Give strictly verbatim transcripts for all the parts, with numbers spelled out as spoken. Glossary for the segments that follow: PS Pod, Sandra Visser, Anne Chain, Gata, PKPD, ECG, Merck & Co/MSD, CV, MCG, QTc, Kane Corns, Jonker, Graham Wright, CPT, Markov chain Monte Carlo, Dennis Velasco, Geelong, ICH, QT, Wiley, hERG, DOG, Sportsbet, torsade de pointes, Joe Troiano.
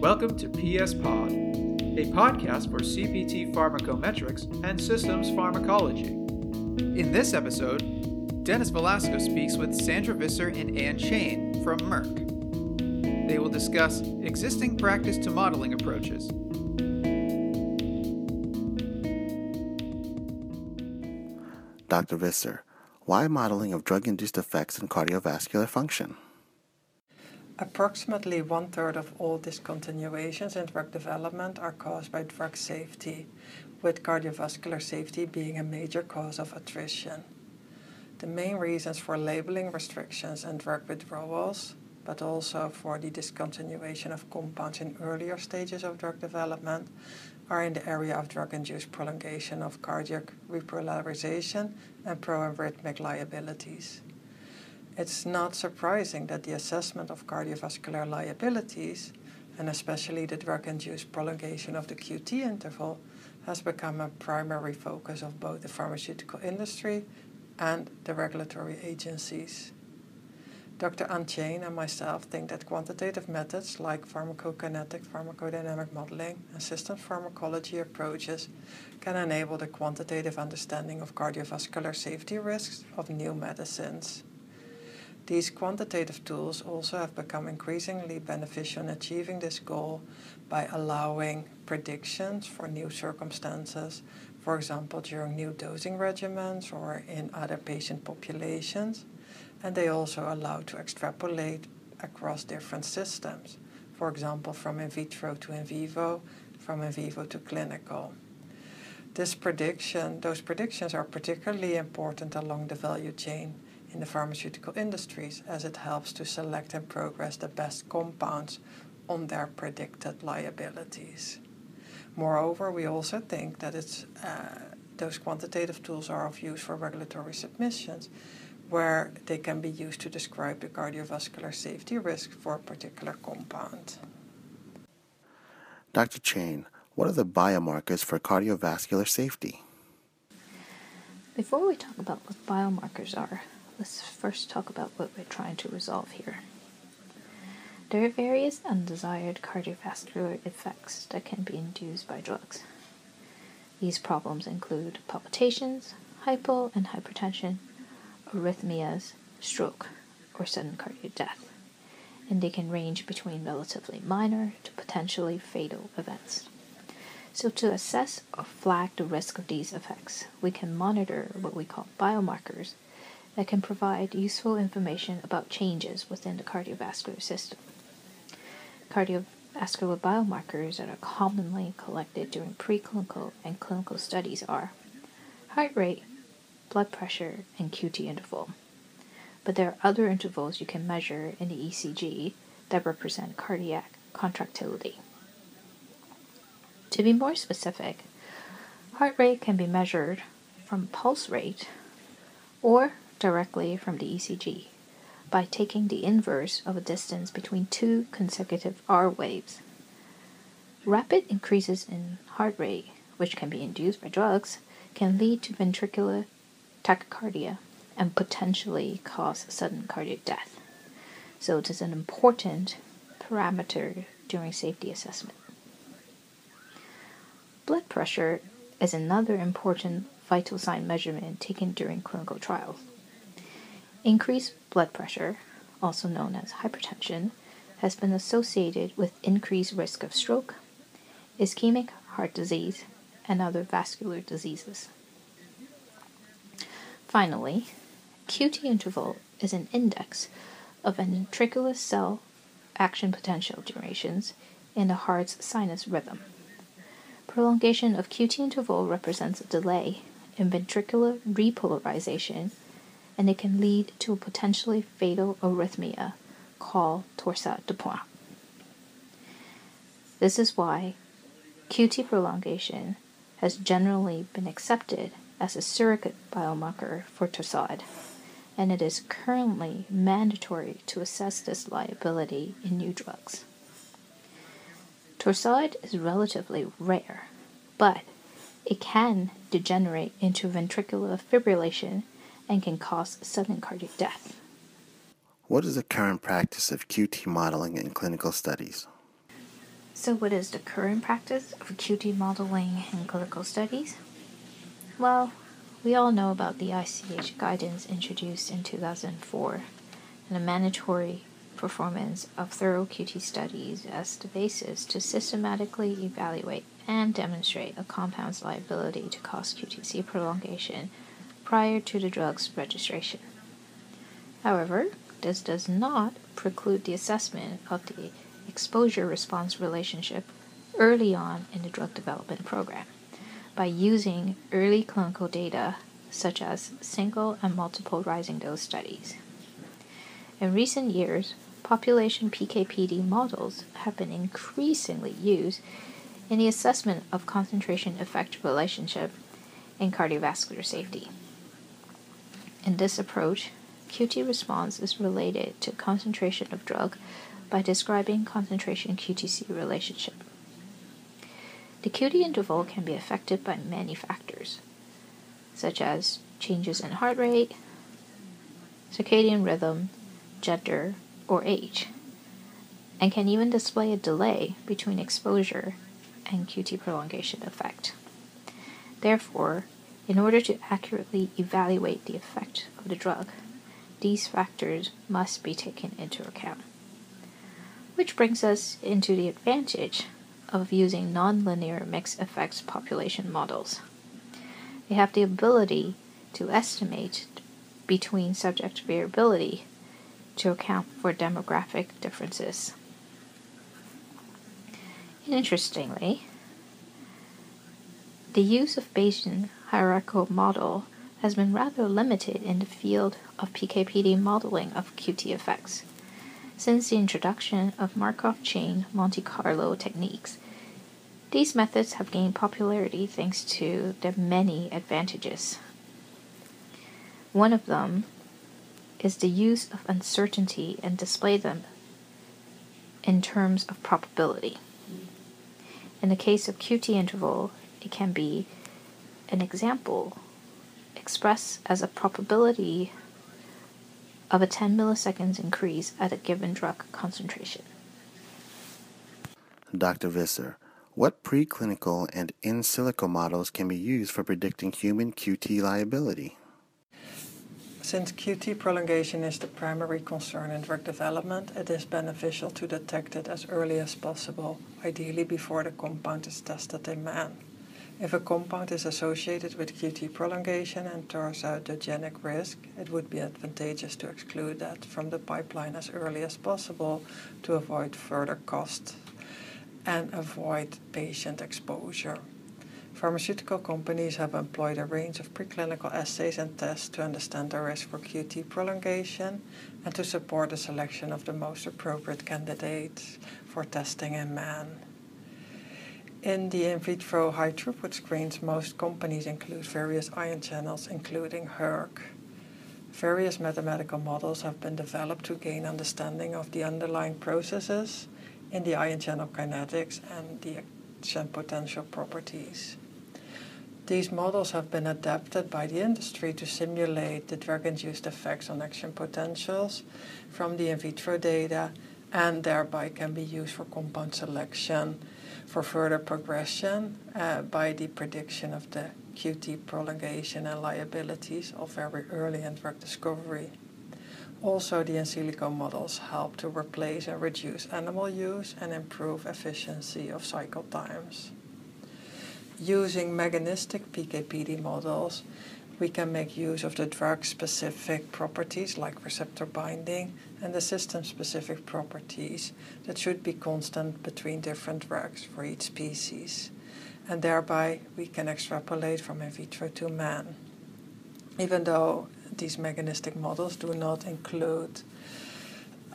Welcome to P S Pod, a podcast for C P T pharmacometrics and systems pharmacology. In this episode, Dennis Velasco speaks with Sandra Visser and Anne Chain from Merck. They will discuss existing practice to modeling approaches. Doctor Visser, why modeling of drug-induced effects in cardiovascular function? Approximately one-third of all discontinuations in drug development are caused by drug safety, with cardiovascular safety being a major cause of attrition. The main reasons for labeling restrictions and drug withdrawals, but also for the discontinuation of compounds in earlier stages of drug development, are in the area of drug-induced prolongation of cardiac repolarization and proarrhythmic liabilities. It's not surprising that the assessment of cardiovascular liabilities, and especially the drug-induced prolongation of the Q T interval, has become a primary focus of both the pharmaceutical industry and the regulatory agencies. Doctor Anne Chain and myself think that quantitative methods like pharmacokinetic, pharmacodynamic modeling, and systems pharmacology approaches can enable the quantitative understanding of cardiovascular safety risks of new medicines. These quantitative tools also have become increasingly beneficial in achieving this goal by allowing predictions for new circumstances, for example, during new dosing regimens or in other patient populations. And they also allow to extrapolate across different systems, for example, from in vitro to in vivo, from in vivo to clinical. This prediction, those predictions are particularly important along the value chain in the pharmaceutical industries, as it helps to select and progress the best compounds on their predicted liabilities. Moreover, we also think that it's, uh, those quantitative tools are of use for regulatory submissions, where they can be used to describe the cardiovascular safety risk for a particular compound. Doctor Chain, what are the biomarkers for cardiovascular safety? Before we talk about what biomarkers are, let's first talk about what we're trying to resolve here. There are various undesired cardiovascular effects that can be induced by drugs. These problems include palpitations, hypo and hypertension, arrhythmias, stroke, or sudden cardiac death, and they can range between relatively minor to potentially fatal events. So to assess or flag the risk of these effects, we can monitor what we call biomarkers that can provide useful information about changes within the cardiovascular system. Cardiovascular biomarkers that are commonly collected during preclinical and clinical studies are heart rate, blood pressure, and Q T interval. But there are other intervals you can measure in the E C G that represent cardiac contractility. To be more specific, heart rate can be measured from pulse rate or directly from the E C G by taking the inverse of a distance between two consecutive R waves. Rapid increases in heart rate, which can be induced by drugs, can lead to ventricular tachycardia, and potentially cause sudden cardiac death. So it is an important parameter during safety assessment. Blood pressure is another important vital sign measurement taken during clinical trials. Increased blood pressure, also known as hypertension, has been associated with increased risk of stroke, ischemic heart disease, and other vascular diseases. Finally, Q T interval is an index of ventricular cell action potential durations in the heart's sinus rhythm. Prolongation of Q T interval represents a delay in ventricular repolarization, and it can lead to a potentially fatal arrhythmia called torsade de pointes. This is why Q T prolongation has generally been accepted as a surrogate biomarker for torsade, and it is currently mandatory to assess this liability in new drugs. Torsade is relatively rare, but it can degenerate into ventricular fibrillation and can cause sudden cardiac death. What is the current practice of Q T modeling in clinical studies? So what is the current practice of Q T modeling in clinical studies? Well, we all know about the I C H guidance introduced in two thousand four and the mandatory performance of thorough Q T studies as the basis to systematically evaluate and demonstrate a compound's liability to cause Q T C prolongation prior to the drug's registration. However, this does not preclude the assessment of the exposure-response relationship early on in the drug development program by using early clinical data such as single and multiple rising dose studies. In recent years, population P K P D models have been increasingly used in the assessment of concentration-effect relationship in cardiovascular safety. In this approach, Q T response is related to concentration of drug by describing concentration-Q T C relationship. The Q T interval can be affected by many factors, such as changes in heart rate, circadian rhythm, gender, or age, and can even display a delay between exposure and Q T prolongation effect. Therefore, in order to accurately evaluate the effect of the drug, these factors must be taken into account. Which brings us into the advantage of using nonlinear mixed effects population models. They have the ability to estimate between subject variability to account for demographic differences. Interestingly, the use of Bayesian hierarchical model has been rather limited in the field of P K P D modeling of Q T effects. Since the introduction of Markov chain Monte Carlo techniques, these methods have gained popularity thanks to their many advantages. One of them is the use of uncertainty and display them in terms of probability. In the case of Q T interval, it can be an example expressed as a probability of a ten milliseconds increase at a given drug concentration. Doctor Visser, what preclinical and in silico models can be used for predicting human Q T liability? Since Q T prolongation is the primary concern in drug development, it is beneficial to detect it as early as possible, ideally before the compound is tested in man. If a compound is associated with Q T prolongation and throws out dogenic risk, it would be advantageous to exclude that from the pipeline as early as possible to avoid further costs and avoid patient exposure. Pharmaceutical companies have employed a range of preclinical assays and tests to understand the risk for Q T prolongation and to support the selection of the most appropriate candidates for testing in man. In the in vitro high-throughput screens, most companies include various ion channels, including hERG. Various mathematical models have been developed to gain understanding of the underlying processes in the ion channel kinetics and the action potential properties. These models have been adapted by the industry to simulate the drug-induced effects on action potentials from the in vitro data, and thereby can be used for compound selection for further progression uh, by the prediction of the Q T prolongation and liabilities of very early in drug discovery. Also, the in silico models help to replace and reduce animal use and improve efficiency of cycle times. Using mechanistic P K P D models, we can make use of the drug-specific properties like receptor binding and the system-specific properties that should be constant between different drugs for each species, and thereby we can extrapolate from in vitro to man. Even though these mechanistic models do not include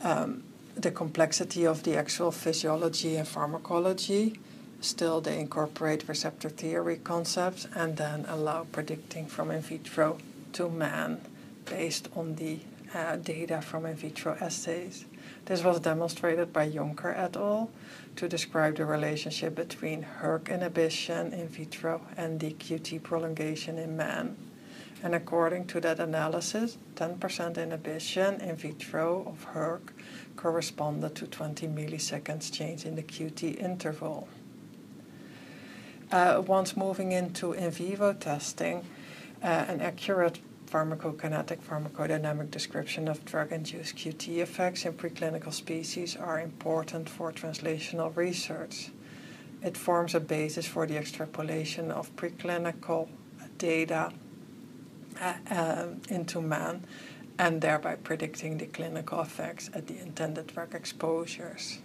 um, the complexity of the actual physiology and pharmacology, still, they incorporate receptor theory concepts and then allow predicting from in vitro to man based on the uh, data from in vitro assays. This was demonstrated by Jonker et al. To describe the relationship between hERG inhibition in vitro and the Q T prolongation in man. And according to that analysis, ten percent inhibition in vitro of hERG corresponded to twenty milliseconds change in the Q T interval. Uh, once moving into in vivo testing, uh, an accurate pharmacokinetic, pharmacodynamic description of drug-induced Q T effects in preclinical species are important for translational research. It forms a basis for the extrapolation of preclinical data uh, uh, into man, and thereby predicting the clinical effects at the intended drug exposures.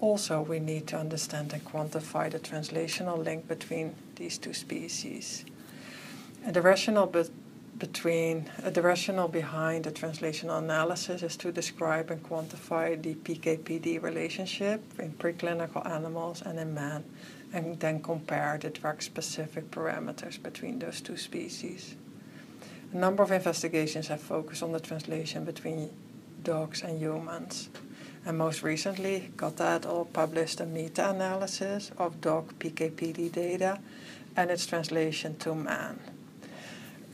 Also, we need to understand and quantify the translational link between these two species. And the rationale be between uh, the rationale behind the translational analysis is to describe and quantify the P K P D relationship in preclinical animals and in man, and then compare the drug-specific parameters between those two species. A number of investigations have focused on the translation between dogs and humans. And most recently, Gata et al. Published a meta-analysis of dog P K P D data and its translation to man.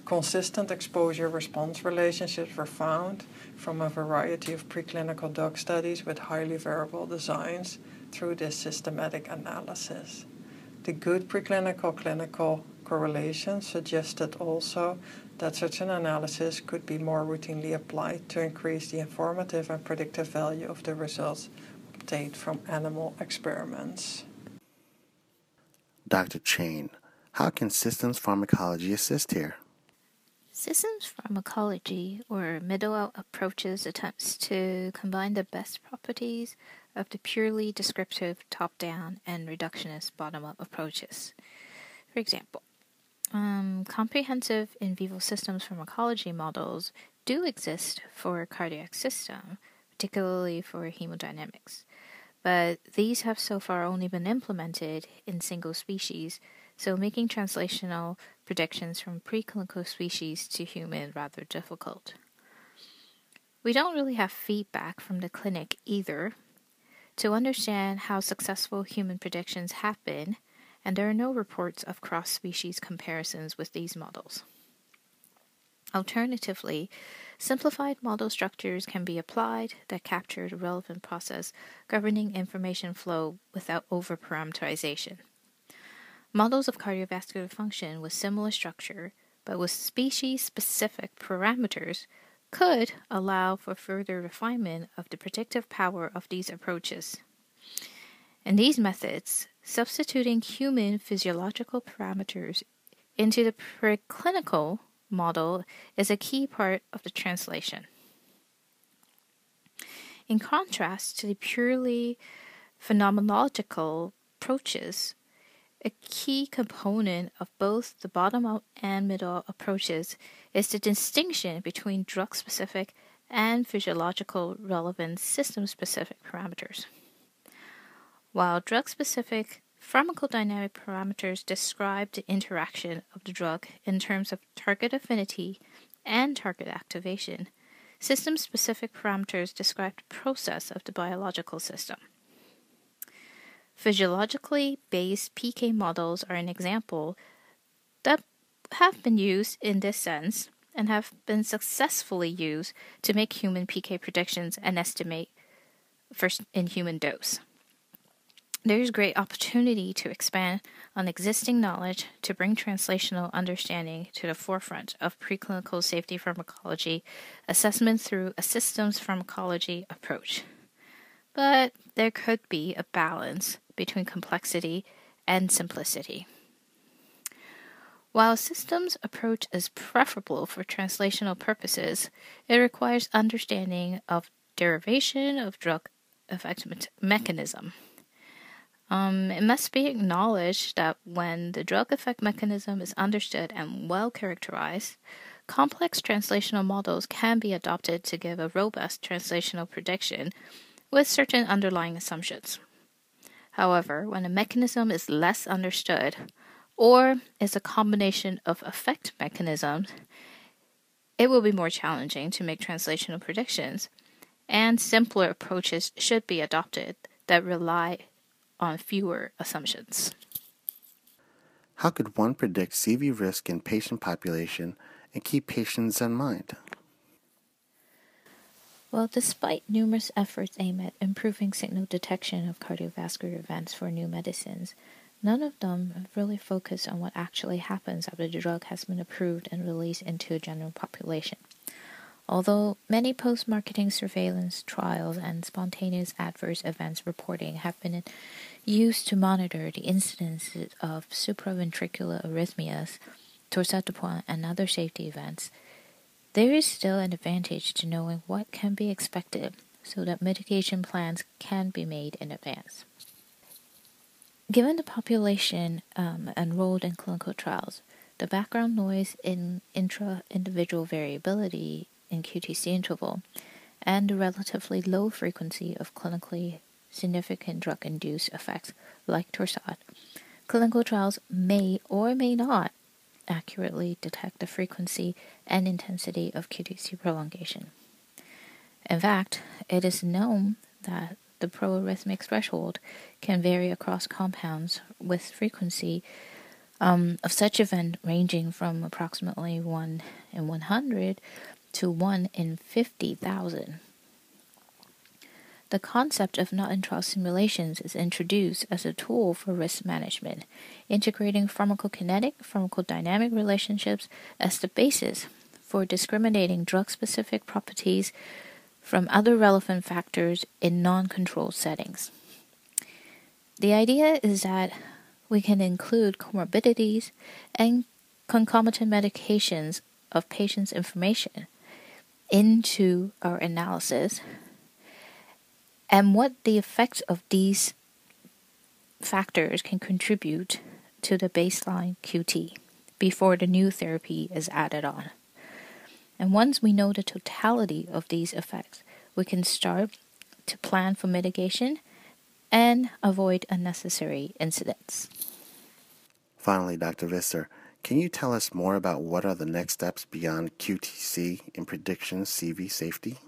Consistent exposure-response relationships were found from a variety of preclinical dog studies with highly variable designs through this systematic analysis. The good preclinical-clinical correlation suggested also that such an analysis could be more routinely applied to increase the informative and predictive value of the results obtained from animal experiments. Doctor Chain, how can systems pharmacology assist here? Systems pharmacology, or middle-out approaches, attempts to combine the best properties of the purely descriptive top-down and reductionist bottom-up approaches. For example, Um, comprehensive in vivo systems pharmacology models do exist for cardiac system, particularly for hemodynamics, but these have so far only been implemented in single species, so making translational predictions from preclinical species to human rather difficult. We don't really have feedback from the clinic either. To understand how successful human predictions have been, and there are no reports of cross-species comparisons with these models. Alternatively, simplified model structures can be applied that capture the relevant process governing information flow without over-parameterization. Models of cardiovascular function with similar structure, but with species-specific parameters, could allow for further refinement of the predictive power of these approaches. In these methods, substituting human physiological parameters into the preclinical model is a key part of the translation. In contrast to the purely phenomenological approaches, a key component of both the bottom-up and middle approaches is the distinction between drug-specific and physiological relevant system-specific parameters. While drug-specific pharmacodynamic parameters describe the interaction of the drug in terms of target affinity and target activation, system-specific parameters describe the process of the biological system. Physiologically based P K models are an example that have been used in this sense and have been successfully used to make human P K predictions and estimate first in human dose. There is great opportunity to expand on existing knowledge to bring translational understanding to the forefront of preclinical safety pharmacology assessment through a systems pharmacology approach. But there could be a balance between complexity and simplicity. While a systems approach is preferable for translational purposes, it requires understanding of derivation of drug effect mechanism. Um, it must be acknowledged that when the drug effect mechanism is understood and well characterized, complex translational models can be adopted to give a robust translational prediction with certain underlying assumptions. However, when a mechanism is less understood or is a combination of effect mechanisms, it will be more challenging to make translational predictions, and simpler approaches should be adopted that rely on fewer assumptions. How could one predict C V risk in patient population and keep patients in mind? Well, despite numerous efforts aimed at improving signal detection of cardiovascular events for new medicines, none of them have really focused on what actually happens after the drug has been approved and released into a general population. Although many post-marketing surveillance trials and spontaneous adverse events reporting have been used to monitor the incidences of supraventricular arrhythmias, torsades de pointes, and other safety events, there is still an advantage to knowing what can be expected so that mitigation plans can be made in advance. Given the population um, enrolled in clinical trials, the background noise in intra-individual variability in Q T C interval, and the relatively low frequency of clinically significant drug-induced effects like torsade, clinical trials may or may not accurately detect the frequency and intensity of Q T C prolongation. In fact, it is known that the proarrhythmic threshold can vary across compounds, with frequency um, of such event ranging from approximately one in one hundred to one in fifty thousand. The concept of not-in-trial simulations is introduced as a tool for risk management, integrating pharmacokinetic, pharmacodynamic relationships as the basis for discriminating drug-specific properties from other relevant factors in non-controlled settings. The idea is that we can include comorbidities and concomitant medications of patients' information into our analysis, and what the effects of these factors can contribute to the baseline Q T before the new therapy is added on. And once we know the totality of these effects, we can start to plan for mitigation and avoid unnecessary incidents. Finally, Doctor Visser, can you tell us more about what are the next steps beyond Q T C in prediction C V safety?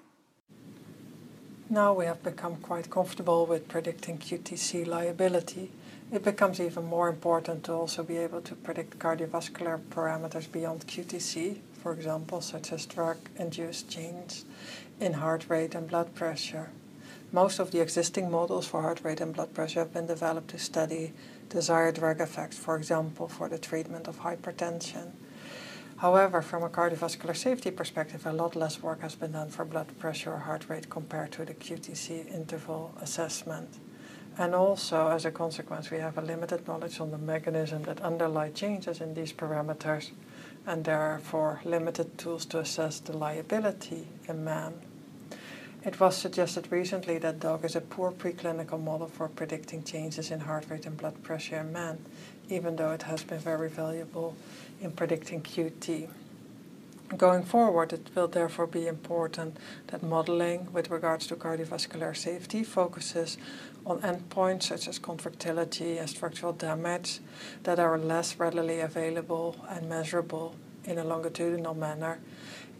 Now we have become quite comfortable with predicting Q T C liability. It becomes even more important to also be able to predict cardiovascular parameters beyond Q T C, for example, such as drug-induced change in heart rate and blood pressure. Most of the existing models for heart rate and blood pressure have been developed to study desired drug effects, for example, for the treatment of hypertension. However, from a cardiovascular safety perspective, a lot less work has been done for blood pressure or heart rate compared to the Q T C interval assessment. And also, as a consequence, we have a limited knowledge on the mechanism that underlies changes in these parameters, and therefore limited tools to assess the liability in man. It was suggested recently that DOG is a poor preclinical model for predicting changes in heart rate and blood pressure in man, even though it has been very valuable in predicting Q T. Going forward, it will therefore be important that modeling with regards to cardiovascular safety focuses on endpoints such as contractility and structural damage that are less readily available and measurable in a longitudinal manner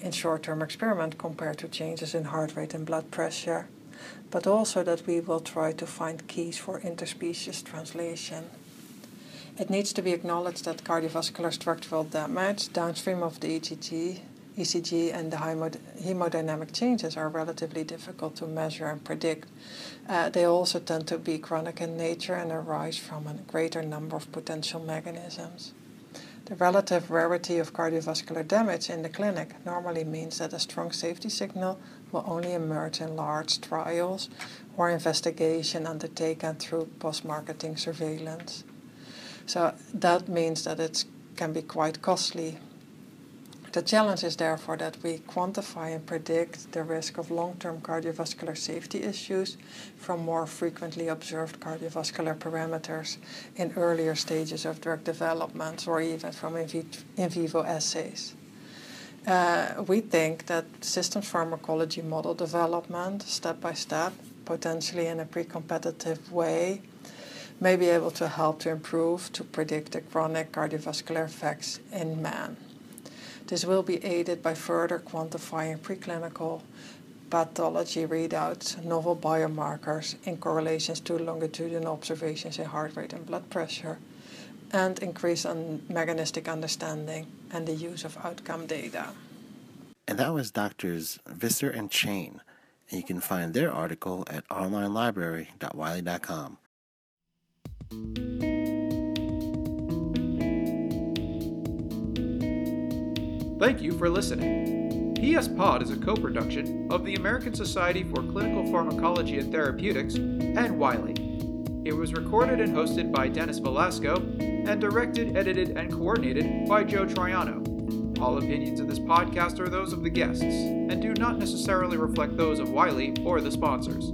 in short-term experiment compared to changes in heart rate and blood pressure, but also that we will try to find keys for interspecies translation. It needs to be acknowledged that cardiovascular structural damage downstream of the E C G, E C G and the hemodynamic changes are relatively difficult to measure and predict. Uh, they also tend to be chronic in nature and arise from a greater number of potential mechanisms. The relative rarity of cardiovascular damage in the clinic normally means that a strong safety signal will only emerge in large trials or investigation undertaken through post-marketing surveillance. So that means that it can be quite costly. The challenge is therefore that we quantify and predict the risk of long-term cardiovascular safety issues from more frequently observed cardiovascular parameters in earlier stages of drug development or even from in vivo assays. Uh, we think that systems pharmacology model development, step by step, potentially in a pre-competitive way, may be able to help to improve to predict the chronic cardiovascular effects in man. This will be aided by further quantifying preclinical pathology readouts, novel biomarkers in correlations to longitudinal observations in heart rate and blood pressure, and increase on mechanistic understanding and the use of outcome data. And that was Doctors Visser and Chain, and you can find their article at online library dot wiley dot com. Thank you for listening. P S Pod is a co-production of the American Society for Clinical Pharmacology and Therapeutics and Wiley. It was recorded and hosted by Dennis Velasco and directed, edited, and coordinated by Joe Troiano. All opinions of this podcast are those of the guests and do not necessarily reflect those of Wiley or the sponsors.